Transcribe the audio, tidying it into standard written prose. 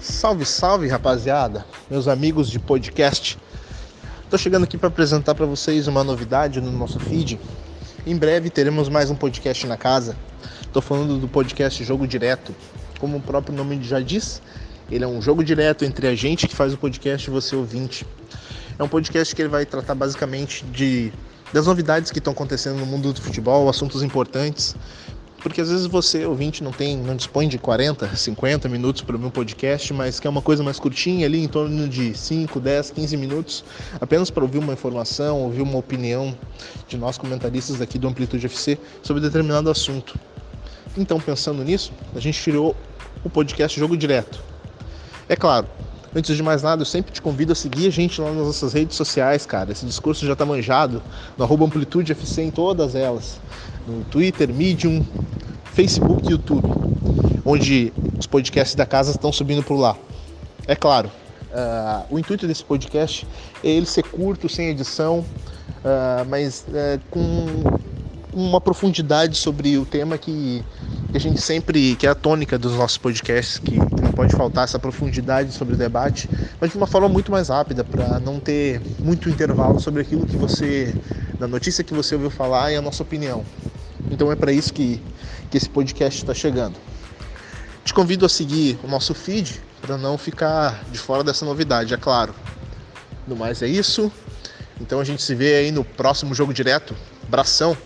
Salve, salve, rapaziada, meus amigos de podcast. Tô chegando aqui para apresentar para vocês uma novidade no nosso feed. Em breve teremos mais um podcast na casa. Tô falando do podcast Jogo Direto. Como o próprio nome já diz, ele é um jogo direto entre a gente que faz o podcast e você, ouvinte. É um podcast que ele vai tratar basicamente das novidades que estão acontecendo no mundo do futebol, assuntos importantes. Porque às vezes você, ouvinte, não dispõe de 40, 50 minutos para o meu podcast, mas quer uma coisa mais curtinha ali, em torno de 5, 10, 15 minutos, apenas para ouvir uma informação, ouvir uma opinião de nós comentaristas aqui do Amplitude FC sobre determinado assunto. Então, pensando nisso, a gente criou o podcast Jogo Direto. É claro, antes de mais nada, eu sempre te convido a seguir a gente lá nas nossas redes sociais, cara. Esse discurso já tá manjado no @AmplitudeFC em todas elas. No Twitter, Medium, Facebook e YouTube, onde os podcasts da casa estão subindo por lá. É claro, o intuito desse podcast é ele ser curto, sem edição, mas com uma profundidade sobre o tema que a gente sempre, que é a tônica dos nossos podcasts, que não pode faltar essa profundidade sobre o debate, mas de uma forma muito mais rápida, para não ter muito intervalo sobre aquilo que você, da notícia que você ouviu falar e a nossa opinião. Então é para isso que esse podcast está chegando. Te convido a seguir o nosso feed para não ficar de fora dessa novidade, é claro. No mais é isso, então a gente se vê aí no próximo Jogo Direto. Abração!